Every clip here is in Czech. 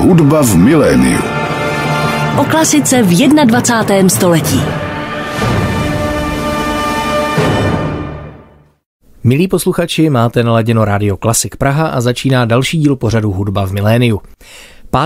Hudba v miléniu. O klasice v 21. století. Milí posluchači, máte naladěno Rádio Klasik Praha a začíná další díl pořadu Hudba v miléniu.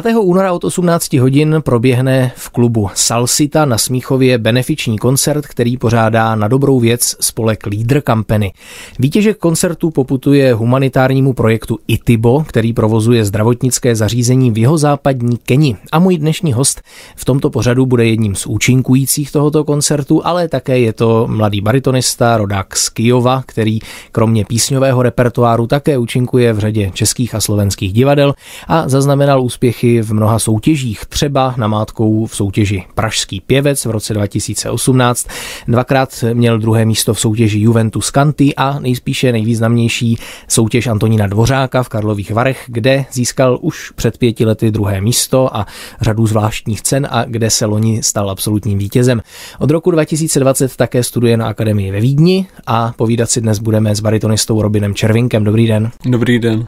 5. února od 18 hodin proběhne v klubu Salsita na Smíchově benefiční koncert, který pořádá na dobrou věc spolek Lieder Company. Výtěžek koncertu poputuje humanitárnímu projektu Itibo, který provozuje zdravotnické zařízení v jihozápadní Keni. A můj dnešní host v tomto pořadu bude jedním z účinkujících tohoto koncertu, ale také je to mladý baritonista, rodák z Kyjova, který kromě písňového repertoáru také účinkuje v řadě českých a slovenských divadel a zaznamenal úspěch v mnoha soutěžích, třeba namátkou v soutěži Pražský pěvec v roce 2018, dvakrát měl druhé místo v soutěži Juventus Kanti a nejspíše nejvýznamnější soutěž Antonína Dvořáka v Karlových Varech, kde získal už před 5 lety druhé místo a řadu zvláštních cen a kde se loni stal absolutním vítězem. Od roku 2020 také studuje na Akademii ve Vídni a povídat si dnes budeme s baritonistou Robinem Červinkem. Dobrý den. Dobrý den.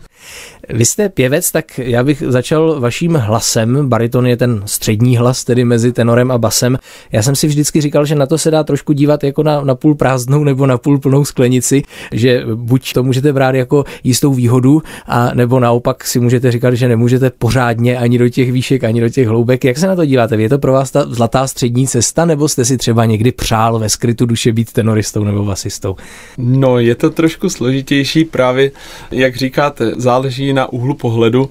Vy jste pěvec, tak já bych začal vaším hlasem. Bariton je ten střední hlas, tedy mezi tenorem a basem. Já jsem si vždycky říkal, že na to se dá trošku dívat jako na půl prázdnou nebo na půl plnou sklenici, že buď to můžete brát jako jistou výhodu, a nebo naopak si můžete říkat, že nemůžete pořádně ani do těch výšek, ani do těch hloubek. Jak se na to díváte? Je to pro vás ta zlatá střední cesta, nebo jste si třeba někdy přál ve skrytu duše být tenoristou nebo basistou? No, je to trošku složitější právě, jak říkáte, záleží na úhlu pohledu.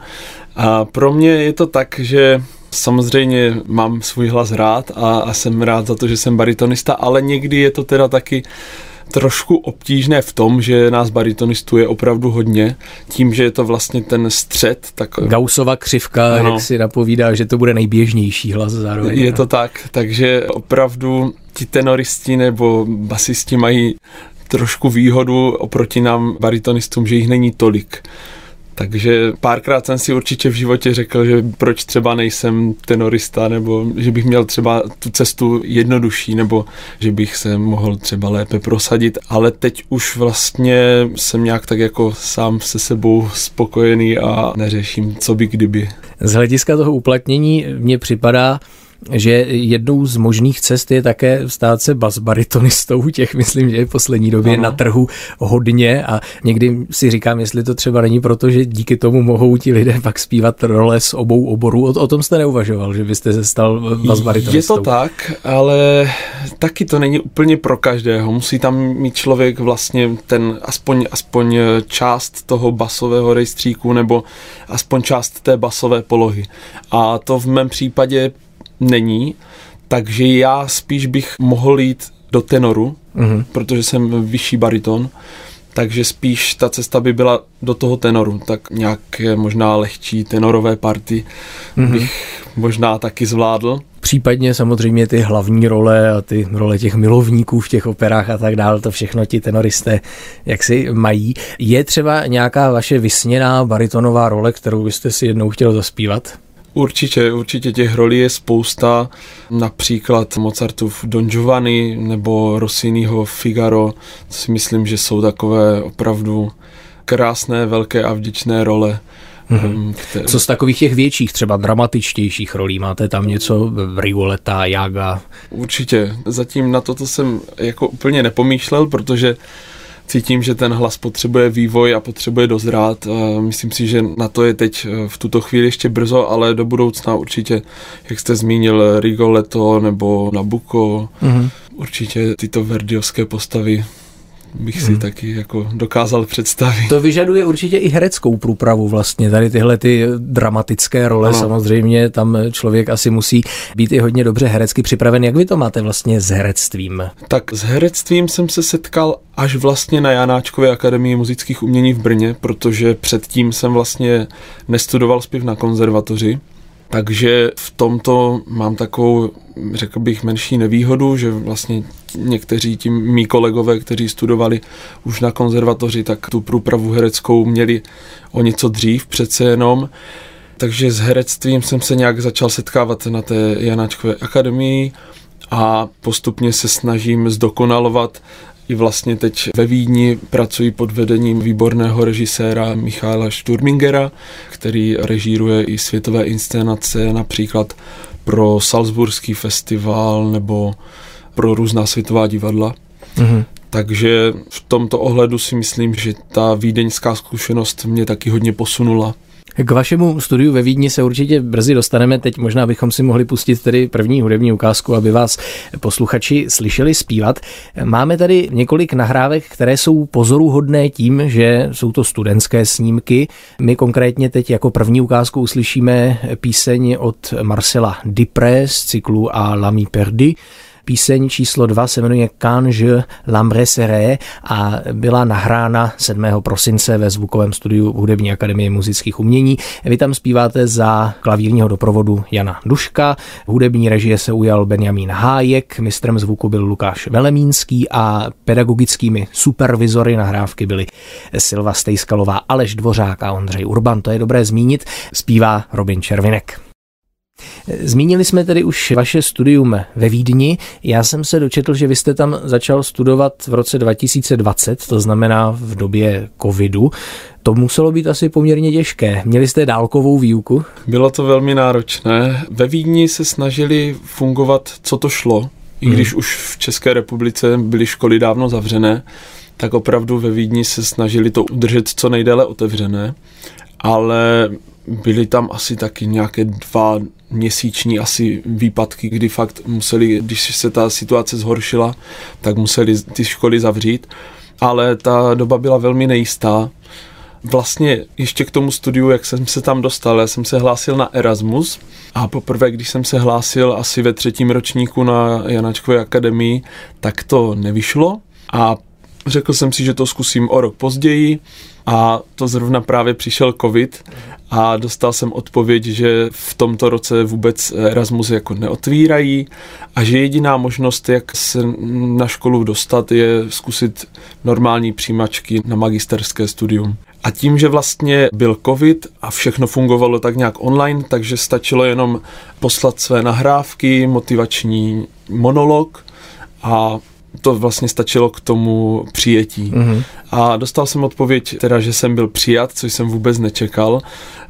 A pro mě je to tak, že samozřejmě mám svůj hlas rád a jsem rád za to, že jsem baritonista, ale někdy je to teda taky trošku obtížné v tom, že nás baritonistů je opravdu hodně, tím, že je to vlastně ten střed. Gaussova křivka, ano, jak si napovídá, že to bude nejběžnější hlas zároveň. Je to tak, takže opravdu ti tenoristi nebo basisti mají trošku výhodu oproti nám baritonistům, že jich není tolik. Takže párkrát jsem si určitě v životě řekl, že proč třeba nejsem tenorista, nebo že bych měl třeba tu cestu jednodušší, nebo že bych se mohl třeba lépe prosadit, ale teď už vlastně jsem nějak tak jako sám se sebou spokojený a neřeším, co by kdyby. Z hlediska toho uplatnění mně připadá, že jednou z možných cest je také stát se basbaritonistou, těch myslím, že je v poslední době na trhu hodně a někdy si říkám, jestli to třeba není proto, že díky tomu mohou ti lidé pak zpívat role z obou oborů. O tom jste neuvažoval, že byste se stal basbaritonistou. Je to tak, ale taky to není úplně pro každého. Musí tam mít člověk vlastně ten aspoň část toho basového rejstříku nebo aspoň část té basové polohy. A to v mém případě není, takže já spíš bych mohl jít do tenoru, protože jsem vyšší bariton, takže spíš ta cesta by byla do toho tenoru, tak nějaké možná lehčí tenorové party bych možná taky zvládl. Případně samozřejmě ty hlavní role a ty role těch milovníků v těch operách a tak dále, to všechno ti tenoristé jaksi mají. Je třeba nějaká vaše vysněná baritonová role, kterou byste si jednou chtěl zaspívat? Určitě těch rolí je spousta, například Mozartův Don Giovanni nebo Rossiniho Figaro, co si myslím, že jsou takové opravdu krásné, velké a vděčné role. Které... Co z takových těch větších, třeba dramatičtějších rolí? Máte tam něco? Rigoleta, Jaga? Určitě. Zatím na to jsem jako úplně nepomýšlel, protože cítím, že ten hlas potřebuje vývoj a potřebuje dozrát. Myslím si, že na to je teď v tuto chvíli ještě brzo, ale do budoucna určitě, jak jste zmínil, Rigoletto nebo Nabucco, určitě tyto verdiovské postavy bych si taky jako dokázal představit. To vyžaduje určitě i hereckou průpravu vlastně, tady tyhle ty dramatické role, ano, samozřejmě, tam člověk asi musí být i hodně dobře herecky připraven. Jak vy to máte vlastně s herectvím? Tak s herectvím jsem se setkal až vlastně na Janáčkově akademii muzických umění v Brně, protože předtím jsem vlastně nestudoval zpěv na konzervatoři. Takže v tomto mám takovou, řekl bych, menší nevýhodu, že vlastně někteří ti mí kolegové, kteří studovali už na konzervatoři, tak tu průpravu hereckou měli o něco dřív přece jenom. Takže s herectvím jsem se nějak začal setkávat na té Janáčkové akademii a postupně se snažím zdokonalovat i vlastně teď ve Vídni pracuji pod vedením výborného režiséra Michala Sturmingera, který režíruje i světové inscenace například pro Salzburgský festival nebo pro různá světová divadla. Mhm. Takže v tomto ohledu si myslím, že ta vídeňská zkušenost mě taky hodně posunula. K vašemu studiu ve Vídni se určitě brzy dostaneme. Teď možná bychom si mohli pustit tedy první hudební ukázku, aby vás posluchači slyšeli zpívat. Máme tady několik nahrávek, které jsou pozoruhodné tím, že jsou to studentské snímky. My konkrétně teď jako první ukázku uslyšíme píseň od Marcela Dupré z cyklu À l'ami perdu. Píseň číslo 2 se jmenuje Quand je l'embrasserai a byla nahrána 7. prosince ve Zvukovém studiu Hudební akademie muzických umění. Vy tam zpíváte za klavírního doprovodu Jana Duška, hudební režie se ujal Benjamín Hájek, mistrem zvuku byl Lukáš Velemínský a pedagogickými supervizory nahrávky byly Silva Stejskalová, Aleš Dvořák a Ondřej Urban. To je dobré zmínit, zpívá Robin Červinek. Zmínili jsme tedy už vaše studium ve Vídni. Já jsem se dočetl, že vy jste tam začal studovat v roce 2020, to znamená v době covidu. To muselo být asi poměrně těžké. Měli jste dálkovou výuku? Bylo to velmi náročné. Ve Vídni se snažili fungovat, co to šlo. I když už v České republice byly školy dávno zavřené, tak opravdu ve Vídni se snažili to udržet co nejdéle otevřené. Ale byly tam asi taky nějaké 2 měsíční asi výpadky, kdy fakt museli, když se ta situace zhoršila, tak museli ty školy zavřít, ale ta doba byla velmi nejistá. Vlastně ještě k tomu studiu, jak jsem se tam dostal, já jsem se hlásil na Erasmus a poprvé, když jsem se hlásil asi ve 3. ročníku na Janáčkově akademii, tak to nevyšlo a řekl jsem si, že to zkusím o rok později a to zrovna právě přišel covid a dostal jsem odpověď, že v tomto roce vůbec Erasmus jako neotvírají a že jediná možnost, jak se na školu dostat, je zkusit normální přijímačky na magisterské studium. A tím, že vlastně byl covid a všechno fungovalo tak nějak online, takže stačilo jenom poslat své nahrávky, motivační monolog a to vlastně stačilo k tomu přijetí. A dostal jsem odpověď, teda, že jsem byl přijat, což jsem vůbec nečekal.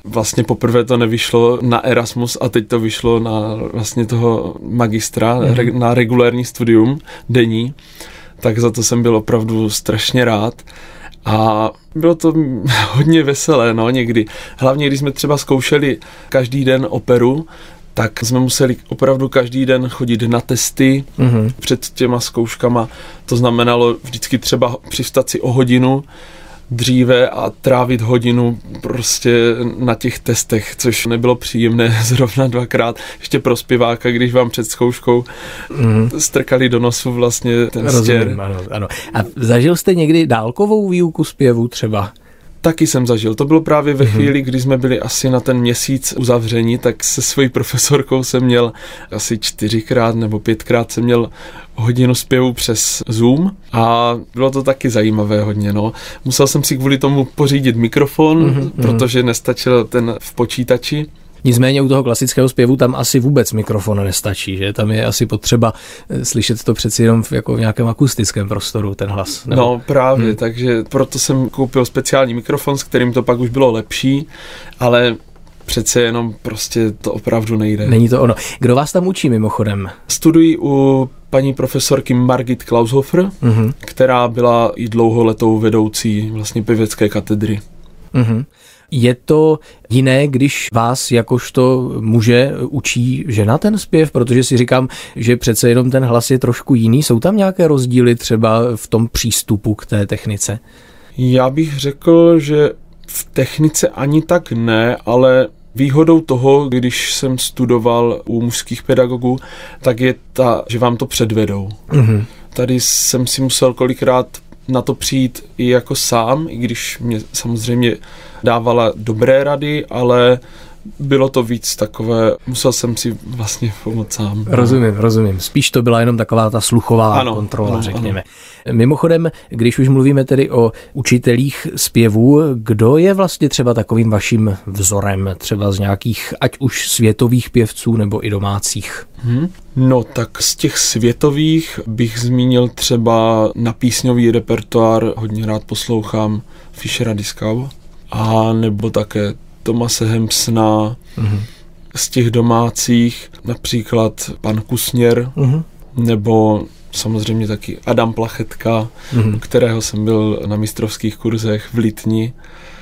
Vlastně poprvé to nevyšlo na Erasmus a teď to vyšlo na vlastně toho magistra, na regulérní studium denní. Tak za to jsem byl opravdu strašně rád. A bylo to hodně veselé, no, někdy. Hlavně, když jsme třeba zkoušeli každý den operu, tak jsme museli opravdu každý den chodit na testy před těma zkouškama. To znamenalo vždycky třeba přivstat si o hodinu dříve a trávit hodinu prostě na těch testech, což nebylo příjemné zrovna 2krát. Ještě pro zpěváka, když vám před zkouškou strkali do nosu vlastně ten stěr. Ano. A zažil jste někdy dálkovou výuku zpěvu třeba? Taky jsem zažil. To bylo právě ve chvíli, kdy jsme byli asi na ten měsíc uzavření, tak se svojí profesorkou jsem měl asi 4krát nebo 5krát jsem měl hodinu zpěvu přes Zoom a bylo to taky zajímavé hodně. No. Musel jsem si kvůli tomu pořídit mikrofon, protože nestačil ten v počítači. Nicméně u toho klasického zpěvu tam asi vůbec mikrofon nestačí, že? Tam je asi potřeba slyšet to přeci jenom jako v nějakém akustickém prostoru, ten hlas. Nebo... No právě, takže proto jsem koupil speciální mikrofon, s kterým to pak už bylo lepší, ale přece jenom prostě to opravdu nejde. Není to ono. Kdo vás tam učí mimochodem? Studuji u paní profesorky Margit Klaushofer, která byla i dlouholetou vedoucí vlastně pěvecké katedry. Je to jiné, když vás jakožto muže učí žena ten zpěv, protože si říkám, že přece jenom ten hlas je trošku jiný. Jsou tam nějaké rozdíly třeba v tom přístupu k té technice? Já bych řekl, že v technice ani tak ne, ale výhodou toho, když jsem studoval u mužských pedagogů, tak je ta, že vám to předvedou. Tady jsem si musel kolikrát na to přijít i jako sám, i když mě samozřejmě dávala dobré rady, ale bylo to víc takové, musel jsem si vlastně pomoct sám. Rozumím. Spíš to byla jenom taková ta sluchová kontrola, řekněme. Ano. Mimochodem, když už mluvíme tedy o učitelích zpěvu, kdo je vlastně třeba takovým vaším vzorem, třeba z nějakých, ať už světových pěvců nebo i domácích? No tak z těch světových bych zmínil třeba na písňový repertoár, hodně rád poslouchám Fischera-Dieskau, a nebo také Thomase Hampsona, z těch domácích například pan Kusněr, nebo samozřejmě taky Adam Plachetka, kterého jsem byl na mistrovských kurzech v Litni.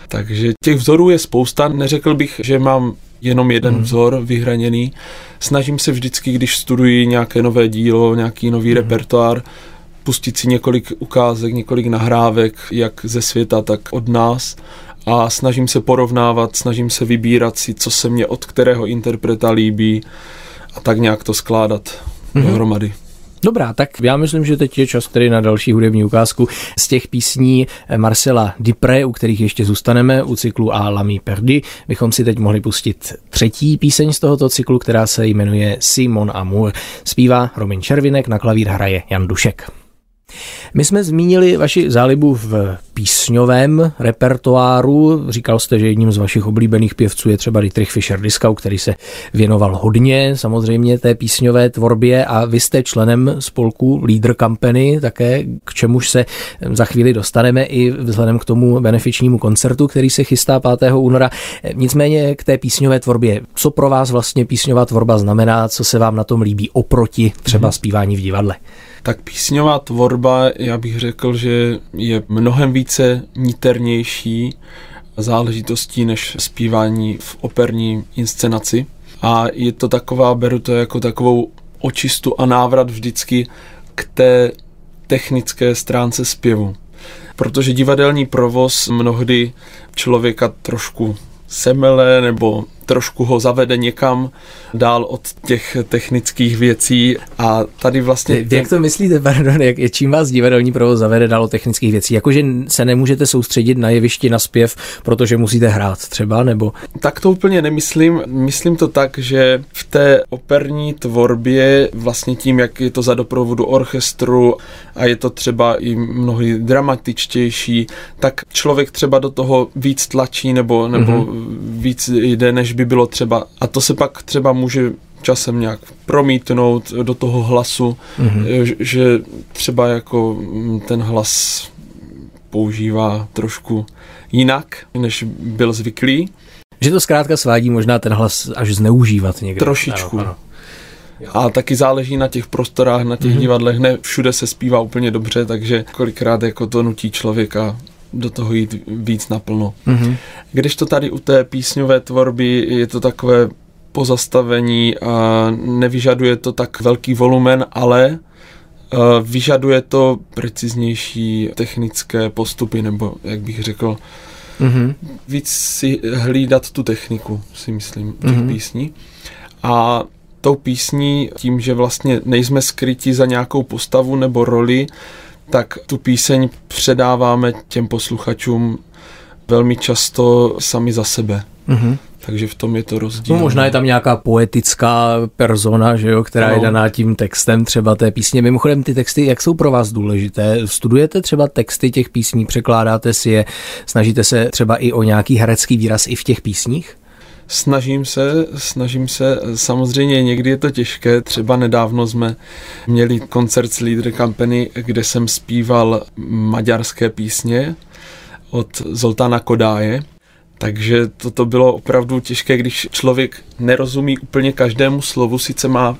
Takže těch vzorů je spousta, neřekl bych, že mám jenom jeden vzor vyhraněný. Snažím se vždycky, když studuji nějaké nové dílo, nějaký nový repertoár, pustit si několik ukázek, několik nahrávek, jak ze světa, tak od nás. A snažím se porovnávat, snažím se vybírat si, co se mě od kterého interpreta líbí a tak nějak to skládat dohromady. Dobrá, tak já myslím, že teď je čas tedy na další hudební ukázku z těch písní Marcela Dupré, u kterých ještě zůstaneme, u cyklu À l'ami perdu. Bychom si teď mohli pustit třetí píseň z tohoto cyklu, která se jmenuje Si mon amour. Zpívá Robin Červinek, na klavír hraje Jan Dušek. My jsme zmínili vaši zálibu v písňovém repertoáru. Říkal jste, že jedním z vašich oblíbených pěvců je třeba Dietrich Fischer-Dieskau, který se věnoval hodně samozřejmě té písňové tvorbě, a vy jste členem spolku Lieder Company také, k čemuž se za chvíli dostaneme i vzhledem k tomu benefičnímu koncertu, který se chystá 5. února. Nicméně k té písňové tvorbě. Co pro vás vlastně písňová tvorba znamená? Co se vám na tom líbí oproti třeba zpívání v divadle? Tak písňová tvorba, já bych řekl, že je mnohem více niternější záležitostí než zpívání v operní inscenaci. A je to taková, beru to jako takovou očistu a návrat vždycky k té technické stránce zpěvu. Protože divadelní provoz mnohdy člověka trošku semele nebo trošku ho zavede někam dál od těch technických věcí, a tady vlastně... Jak to myslíte, pardon, čím vás divadelní provoz zavede dál od technických věcí? Jakože se nemůžete soustředit na jevišti, na zpěv, protože musíte hrát třeba, nebo... Tak to úplně nemyslím. Myslím to tak, že v té operní tvorbě vlastně tím, jak je to za doprovodu orchestru a je to třeba i mnohdy dramatičtější, tak člověk třeba do toho víc tlačí nebo víc jde, než by bylo třeba, a to se pak třeba může časem nějak promítnout do toho hlasu, že třeba jako ten hlas používá trošku jinak, než byl zvyklý. Že to zkrátka svádí možná ten hlas až zneužívat někde. Trošičku. Ano. A taky záleží na těch prostorách, na těch divadlech, ne všude se zpívá úplně dobře, takže kolikrát jako to nutí člověka do toho jít víc naplno. Když to tady u té písňové tvorby je to takové pozastavení a nevyžaduje to tak velký volumen, ale vyžaduje to preciznější technické postupy, nebo jak bych řekl, víc si hlídat tu techniku, si myslím, těch písní. A tou písní, tím, že vlastně nejsme skryti za nějakou postavu nebo roli, tak tu píseň předáváme těm posluchačům velmi často sami za sebe. Takže v tom je to rozdíl. No, možná je tam nějaká poetická persona, že jo, která je daná tím textem třeba té písně. Mimochodem, ty texty, jak jsou pro vás důležité? Studujete třeba texty těch písní, překládáte si je, snažíte se třeba i o nějaký herecký výraz i v těch písních? Snažím se, samozřejmě někdy je to těžké, třeba nedávno jsme měli koncert s Lieder Company, kde jsem zpíval maďarské písně od Zoltána Kodáje, takže toto bylo opravdu těžké, když člověk nerozumí úplně každému slovu, sice má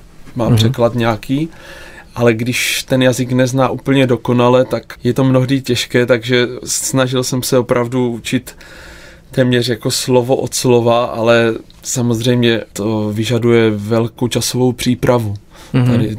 překlad nějaký, ale když ten jazyk nezná úplně dokonale, tak je to mnohdy těžké, takže snažil jsem se opravdu učit téměř jako slovo od slova, ale samozřejmě to vyžaduje velkou časovou přípravu,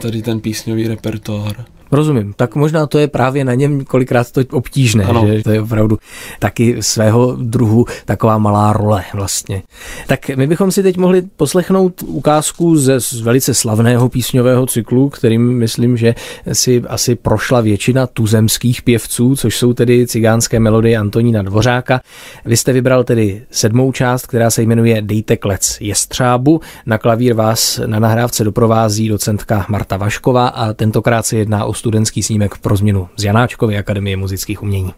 tady ten písňový repertoár. Rozumím. Tak možná to je právě na něm kolikrát to obtížné, že to je opravdu taky svého druhu taková malá role vlastně. Tak my bychom si teď mohli poslechnout ukázku z velice slavného písňového cyklu, kterým myslím, že si asi prošla většina tuzemských pěvců, což jsou tedy cigánské melodie Antonína Dvořáka. Vy jste vybral tedy 7. část, která se jmenuje Dejte klec jestřábu. Na klavír vás na nahrávce doprovází docentka Marta Vašková a tentokrát se jedná o studentský snímek pro změnu z Janáčkovy akademie muzických umění.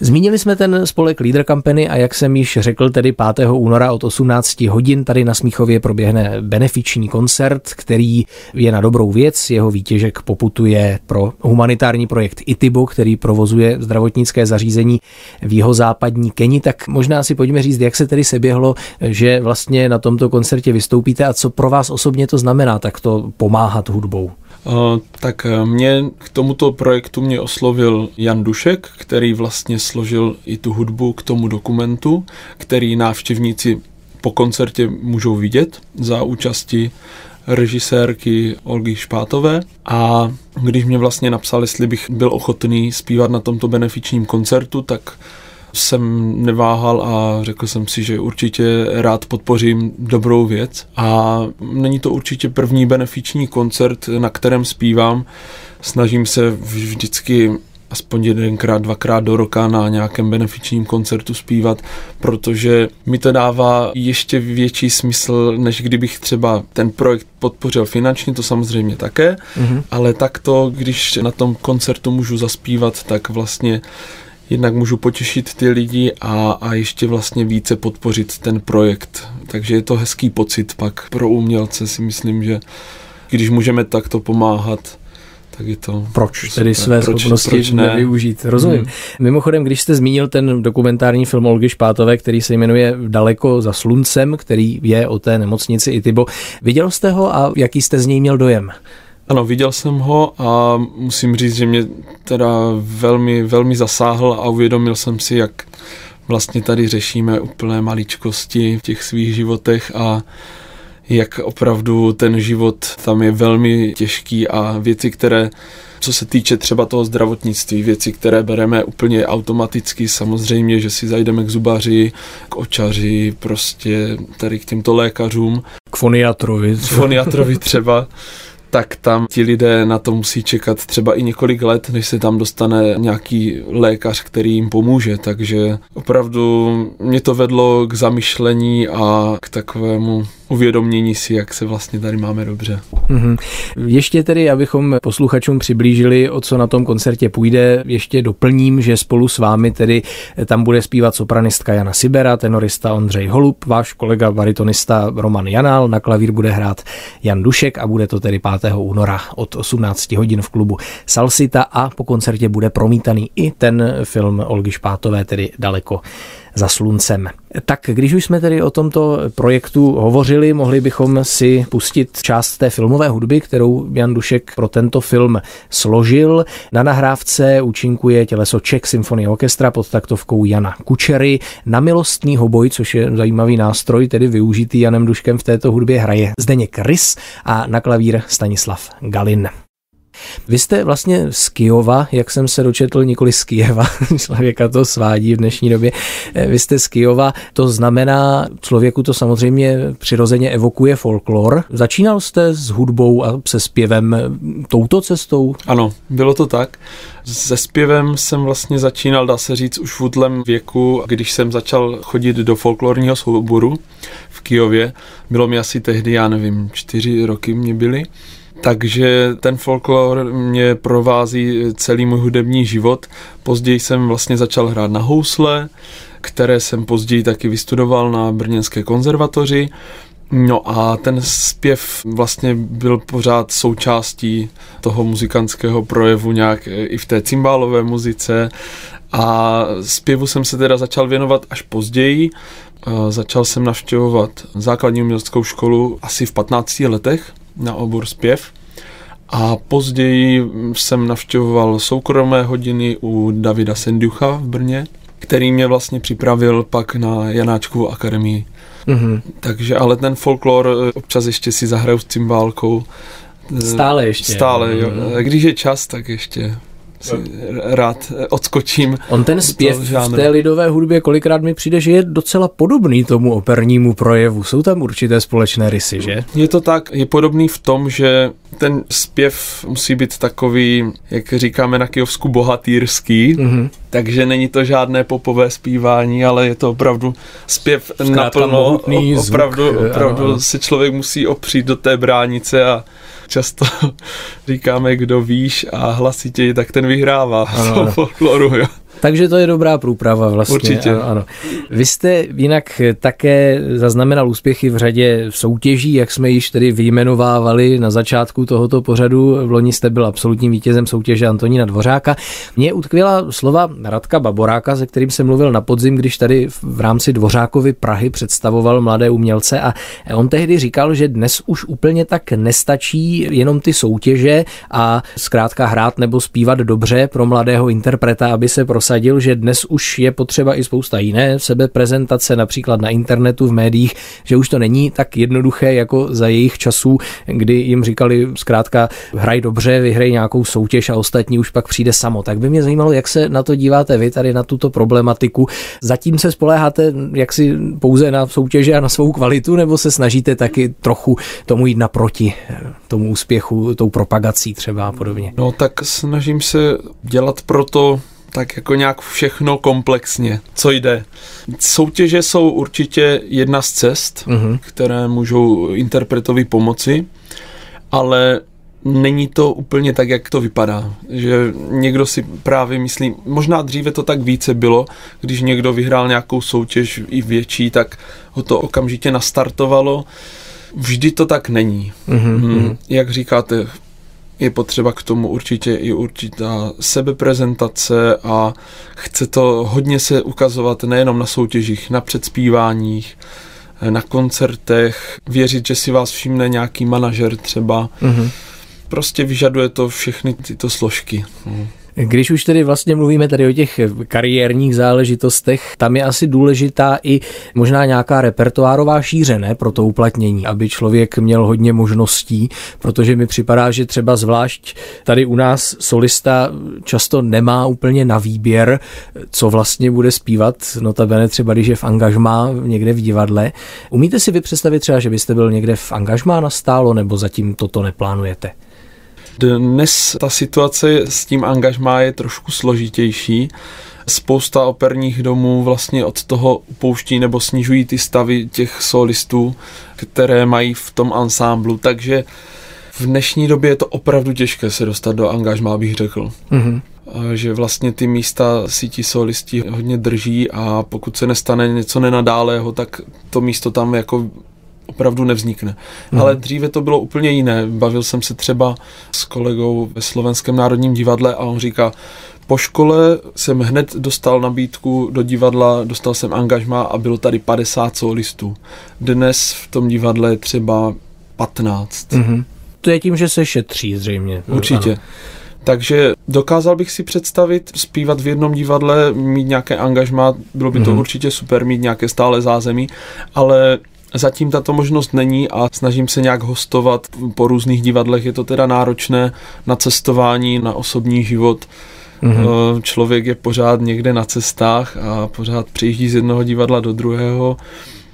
Zmínili jsme ten spolek Lieder Company a jak jsem již řekl, tedy 5. února od 18 hodin tady na Smíchově proběhne benefiční koncert, který je na dobrou věc. Jeho výtěžek poputuje pro humanitární projekt Itibo, který provozuje zdravotnické zařízení v jihozápadní Keni. Tak možná si pojďme říct, jak se tedy seběhlo, že vlastně na tomto koncertě vystoupíte a co pro vás osobně to znamená, tak to pomáhat hudbou. Tak mě k tomuto projektu oslovil Jan Dušek, který vlastně složil i tu hudbu k tomu dokumentu, který návštěvníci po koncertě můžou vidět za účasti režisérky Olgy Špátové. A když mě vlastně napsal, jestli bych byl ochotný zpívat na tomto benefičním koncertu, tak jsem neváhal a řekl jsem si, že určitě rád podpořím dobrou věc. A není to určitě první benefiční koncert, na kterém zpívám. Snažím se vždycky aspoň 1x, 2x do roka na nějakém benefičním koncertu zpívat, protože mi to dává ještě větší smysl, než kdybych třeba ten projekt podpořil finančně, to samozřejmě také, ale takto, když na tom koncertu můžu zaspívat, tak vlastně jednak můžu potěšit ty lidi a ještě vlastně více podpořit ten projekt. Takže je to hezký pocit pak pro umělce, si myslím, že když můžeme takto pomáhat, tak je to... Proč tedy své schopnosti nevyužít? Rozumím. Mimochodem, když jste zmínil ten dokumentární film Olgy Špátové, který se jmenuje Daleko za sluncem, který je o té nemocnici Itibo, viděl jste ho a jaký jste z něj měl dojem? Ano, viděl jsem ho a musím říct, že mě teda velmi, velmi zasáhl a uvědomil jsem si, jak vlastně tady řešíme úplné maličkosti v těch svých životech a jak opravdu ten život tam je velmi těžký a věci, které, co se týče třeba toho zdravotnictví, věci, které bereme úplně automaticky, samozřejmě, že si zajdeme k zubaři, k očaři, prostě tady k těmto lékařům. K foniatrovi. Třeba. Tak tam ti lidé na to musí čekat třeba i několik let, než se tam dostane nějaký lékař, který jim pomůže. Takže opravdu mě to vedlo k zamyšlení a k takovému uvědomění si, jak se vlastně tady máme dobře. Ještě tedy, abychom posluchačům přiblížili, o co na tom koncertě půjde, ještě doplním, že spolu s vámi tedy tam bude zpívat sopranistka Jana Sibera, tenorista Ondřej Holub, váš kolega baritonista Roman Janál, na klavír bude hrát Jan Dušek a bude to tedy 5. února od 18 hodin v klubu Salsita a po koncertě bude promítaný i ten film Olgy Špátové, tedy Daleko za sluncem. Tak když už jsme tedy o tomto projektu hovořili, mohli bychom si pustit část té filmové hudby, kterou Jan Dušek pro tento film složil. Na nahrávce účinkuje těleso Czech Symphony Orchestra pod taktovkou Jana Kučery. Na milostný hoboj, což je zajímavý nástroj, tedy využitý Janem Duškem v této hudbě, hraje Zdeněk Rys a na klavír Stanislav Galin. Vy jste vlastně z Kyjova, jak jsem se dočetl, nikoli z Kyjeva, člověka to svádí v dnešní době, vy jste z Kyjova, to znamená, člověku to samozřejmě přirozeně evokuje folklor. Začínal jste s hudbou a se zpěvem touto cestou? Ano, bylo to tak. Se zpěvem jsem vlastně začínal, dá se říct, už v útlém věku, když jsem začal chodit do folklorního souboru v Kyjově. Bylo mi asi tehdy, já nevím, 4 roky mě byly. Takže ten folklor mě provází celý můj hudební život. Později jsem vlastně začal hrát na housle, které jsem později taky vystudoval na brněnské konzervatoři. No a ten zpěv vlastně byl pořád součástí toho muzikantského projevu nějak i v té cimbálové muzice. A zpěvu jsem se teda začal věnovat až později. Začal jsem navštěvovat základní uměleckou školu asi v 15 letech. Na obor zpěv a později jsem navštěvoval soukromé hodiny u Davida Senducha v Brně, který mě vlastně připravil pak na Janáčkovu akademii. Takže ale ten folklor občas ještě si zahraju s cymbálkou, Stále ještě. Stále, jo. Když je čas, tak ještě si rád odskočím. On ten zpěv v té lidové hudbě kolikrát mi přijde, že je docela podobný tomu opernímu projevu. Jsou tam určité společné rysy, že? Je to tak, je podobný v tom, že ten zpěv musí být takový, jak říkáme na Kyjovsku, bohatýrský, takže není to žádné popové zpívání, ale je to opravdu zpěv naplno, opravdu se člověk musí opřít do té bránice a často říkáme, kdo víš a hlasitěji, tak ten vyhrává v folkloru, jo. Takže to je dobrá průprava vlastně. Určitě. Ano, ano. Vy jste jinak také zaznamenal úspěchy v řadě soutěží, jak jsme již tedy vyjmenovávali na začátku tohoto pořadu. V loni jste byl absolutním vítězem soutěže Antonína Dvořáka. Mně utkvěla slova Radka Baboráka, se kterým jsem mluvil na podzim, když tady v rámci Dvořákovy Prahy představoval mladé umělce, a on tehdy říkal, že dnes už úplně tak nestačí jenom ty soutěže a zkrátka hrát nebo zpívat dobře pro mladého interpreta, aby se prosadil, že dnes už je potřeba i spousta jiné sebeprezentace, například na internetu, v médiích, že už to není tak jednoduché jako za jejich časů, kdy jim říkali zkrátka hraj dobře, vyhraj nějakou soutěž a ostatní už pak přijde samo. Tak by mě zajímalo, jak se na to díváte vy tady na tuto problematiku. Zatím se spoléháte jaksi pouze na soutěže a na svou kvalitu, nebo se snažíte taky trochu tomu jít naproti, tomu úspěchu, tou propagací třeba a podobně? No tak snažím se dělat proto tak jako nějak všechno komplexně, co jde. Soutěže jsou určitě jedna z cest, které můžou interpretovi pomoci, ale není to úplně tak, jak to vypadá. Že někdo si právě myslí, možná dříve to tak více bylo, když někdo vyhrál nějakou soutěž i větší, tak ho to okamžitě nastartovalo. Vždy to tak není. Jak říkáte, je potřeba k tomu určitě i určitá sebeprezentace a chce to hodně se ukazovat nejenom na soutěžích, na předspíváních, na koncertech, věřit, že si vás všimne nějaký manažer třeba. Prostě vyžaduje to všechny tyto složky. Když už tedy vlastně mluvíme tady o těch kariérních záležitostech, tam je asi důležitá i možná nějaká repertoárová šíře, ne, pro to uplatnění, aby člověk měl hodně možností, protože mi připadá, že třeba zvlášť tady u nás solista často nemá úplně na výběr, co vlastně bude zpívat, notabene třeba když je v angažmá někde v divadle. Umíte si vy představit třeba, že byste byl někde v angažmá na stálo, nebo zatím toto neplánujete? Dnes ta situace s tím angažmá je trošku složitější. Spousta operních domů vlastně od toho upouští nebo snižují ty stavy těch solistů, které mají v tom ansámblu, takže v dnešní době je to opravdu těžké se dostat do angažmá, bych řekl. Že vlastně ty místa si ti solisti hodně drží, a pokud se nestane něco nenadálého, tak to místo tam jako opravdu nevznikne. Ale dříve to bylo úplně jiné. Bavil jsem se třeba s kolegou ve Slovenském národním divadle a on říká, po škole jsem hned dostal nabídku do divadla, dostal jsem angažmá a bylo tady 50 solistů. Dnes v tom divadle je třeba 15. To je tím, že se šetří zřejmě. Určitě. Ano. Takže dokázal bych si představit zpívat v jednom divadle, mít nějaké angažmá, bylo by to určitě super, mít nějaké stále zázemí, ale zatím tato možnost není a snažím se nějak hostovat po různých divadlech. Je to teda náročné na cestování, na osobní život. Člověk je pořád někde na cestách a pořád přijíždí z jednoho divadla do druhého.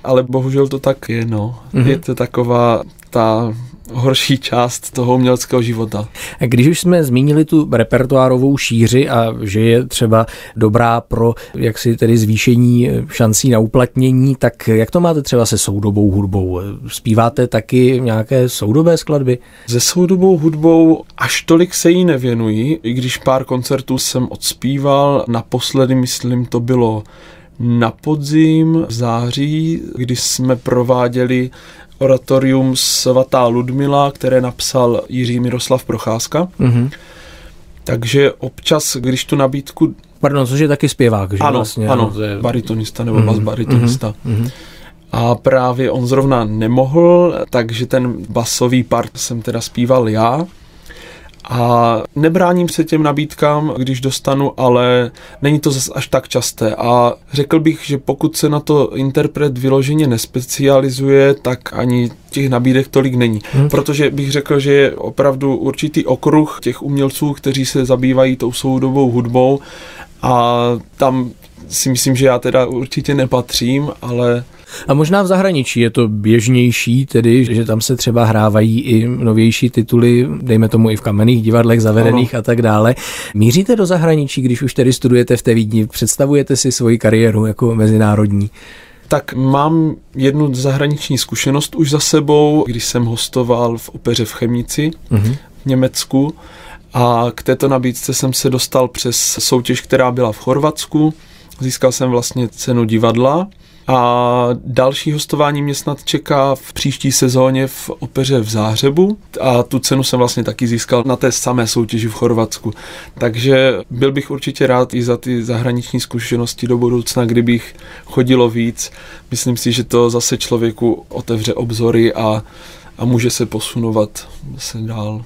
Ale bohužel to tak je, no. Je to taková ta horší část toho uměleckého života. A když už jsme zmínili tu repertoárovou šíři a že je třeba dobrá pro jaksi tedy zvýšení šancí na uplatnění, tak jak to máte třeba se soudobou hudbou? Zpíváte taky nějaké soudobé skladby? Se soudobou hudbou až tolik se jí nevěnuji, i když pár koncertů jsem odspíval. Naposledy, myslím, to bylo na podzim, v září, kdy jsme prováděli oratorium Svatá Ludmila, které napsal Jiří Miroslav Procházka. Takže občas, když tu nabídku... Pardon, což je taky zpěvák, že? Ano, vlastně, ano, je... baritonista nebo basbaritonista. A právě on zrovna nemohl, takže ten basový part jsem teda zpíval já. A nebráním se těm nabídkám, když dostanu, ale není to zas až tak časté. A řekl bych, že pokud se na to interpret vyloženě nespecializuje, tak ani těch nabídek tolik není. Protože bych řekl, že je opravdu určitý okruh těch umělců, kteří se zabývají tou soudobou hudbou, a tam si myslím, že já teda určitě nepatřím, ale... A možná v zahraničí je to běžnější, tedy, že tam se třeba hrávají i novější tituly, dejme tomu i v kamenných divadlech zavedených a tak dále. Míříte do zahraničí, když už tedy studujete v té Vídni? Představujete si svoji kariéru jako mezinárodní? Tak mám jednu zahraniční zkušenost už za sebou, když jsem hostoval v opeře v Chemnici v Německu, a k této nabídce jsem se dostal přes soutěž, která byla v Chorvatsku. Získal jsem vlastně cenu divadla. A další hostování mě snad čeká v příští sezóně v opeře v Záhřebu a tu cenu jsem vlastně taky získal na té samé soutěži v Chorvatsku. Takže byl bych určitě rád i za ty zahraniční zkušenosti do budoucna, kdybych chodilo víc. Myslím si, že to zase člověku otevře obzory a může se posunovat se dál.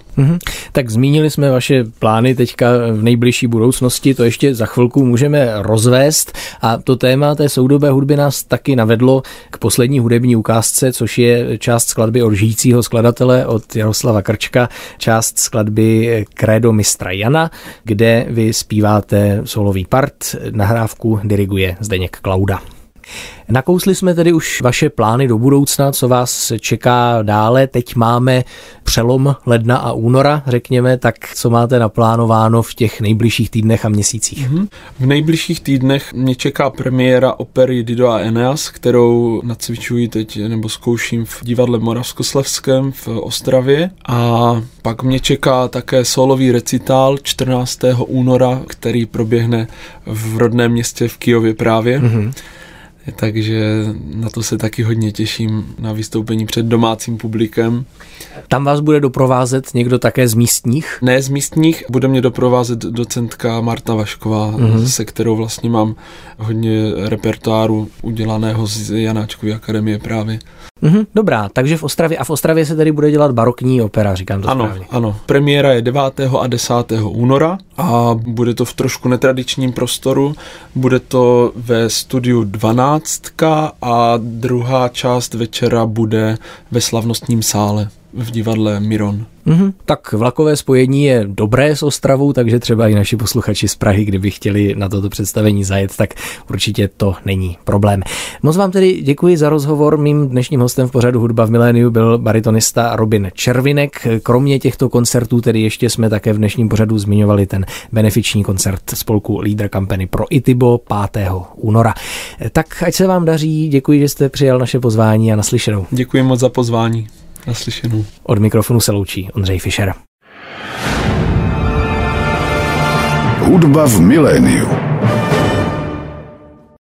Tak zmínili jsme vaše plány teďka v nejbližší budoucnosti, to ještě za chvilku můžeme rozvést, a to téma té soudobé hudby nás taky navedlo k poslední hudební ukázce, což je část skladby od žijícího skladatele, od Jaroslava Krčka, část skladby Krédo mistra Jana, kde vy zpíváte solový part, nahrávku diriguje Zdeněk Klauda. Nakousli jsme tedy už vaše plány do budoucna, co vás čeká dále. Teď máme přelom ledna a února, řekněme, tak co máte naplánováno v těch nejbližších týdnech a měsících? V nejbližších týdnech mě čeká premiéra opery Dido a Eneas, kterou nacvičuji teď nebo zkouším v divadle Moravskoslezském v Ostravě. A pak mě čeká také sólový recitál 14. února, který proběhne v rodném městě v Kyjově právě. Takže na to se taky hodně těším, na vystoupení před domácím publikem. Tam vás bude doprovázet někdo také z místních? Ne z místních, bude mě doprovázet docentka Marta Vašková, se kterou vlastně mám hodně repertoáru udělaného z Janáčkovy akademie právě. Dobrá, takže v Ostravě, a v Ostravě se tady bude dělat barokní opera, říkám to správně. Ano, premiéra je 9. a 10. února a bude to v trošku netradičním prostoru, bude to ve studiu 12 a druhá část večera bude ve slavnostním sále v divadle Miron. Tak vlakové spojení je dobré s Ostravou, takže třeba i naši posluchači z Prahy, kdyby chtěli na toto představení zajet, tak určitě to není problém. Moc vám tedy děkuji za rozhovor. Mým dnešním hostem v pořadu Hudba v miléniu byl baritonista Robin Červinek. Kromě těchto koncertů tedy ještě jsme také v dnešním pořadu zmiňovali ten benefiční koncert spolku Lieder Company pro Itibo 5. února. Tak ať se vám daří, děkuji, že jste přijal naše pozvání, a naslyšenou. Děkuji moc za pozvání. Naslyšenou. Od mikrofonu se loučí Ondřej Fischer. Hudba v miléniu.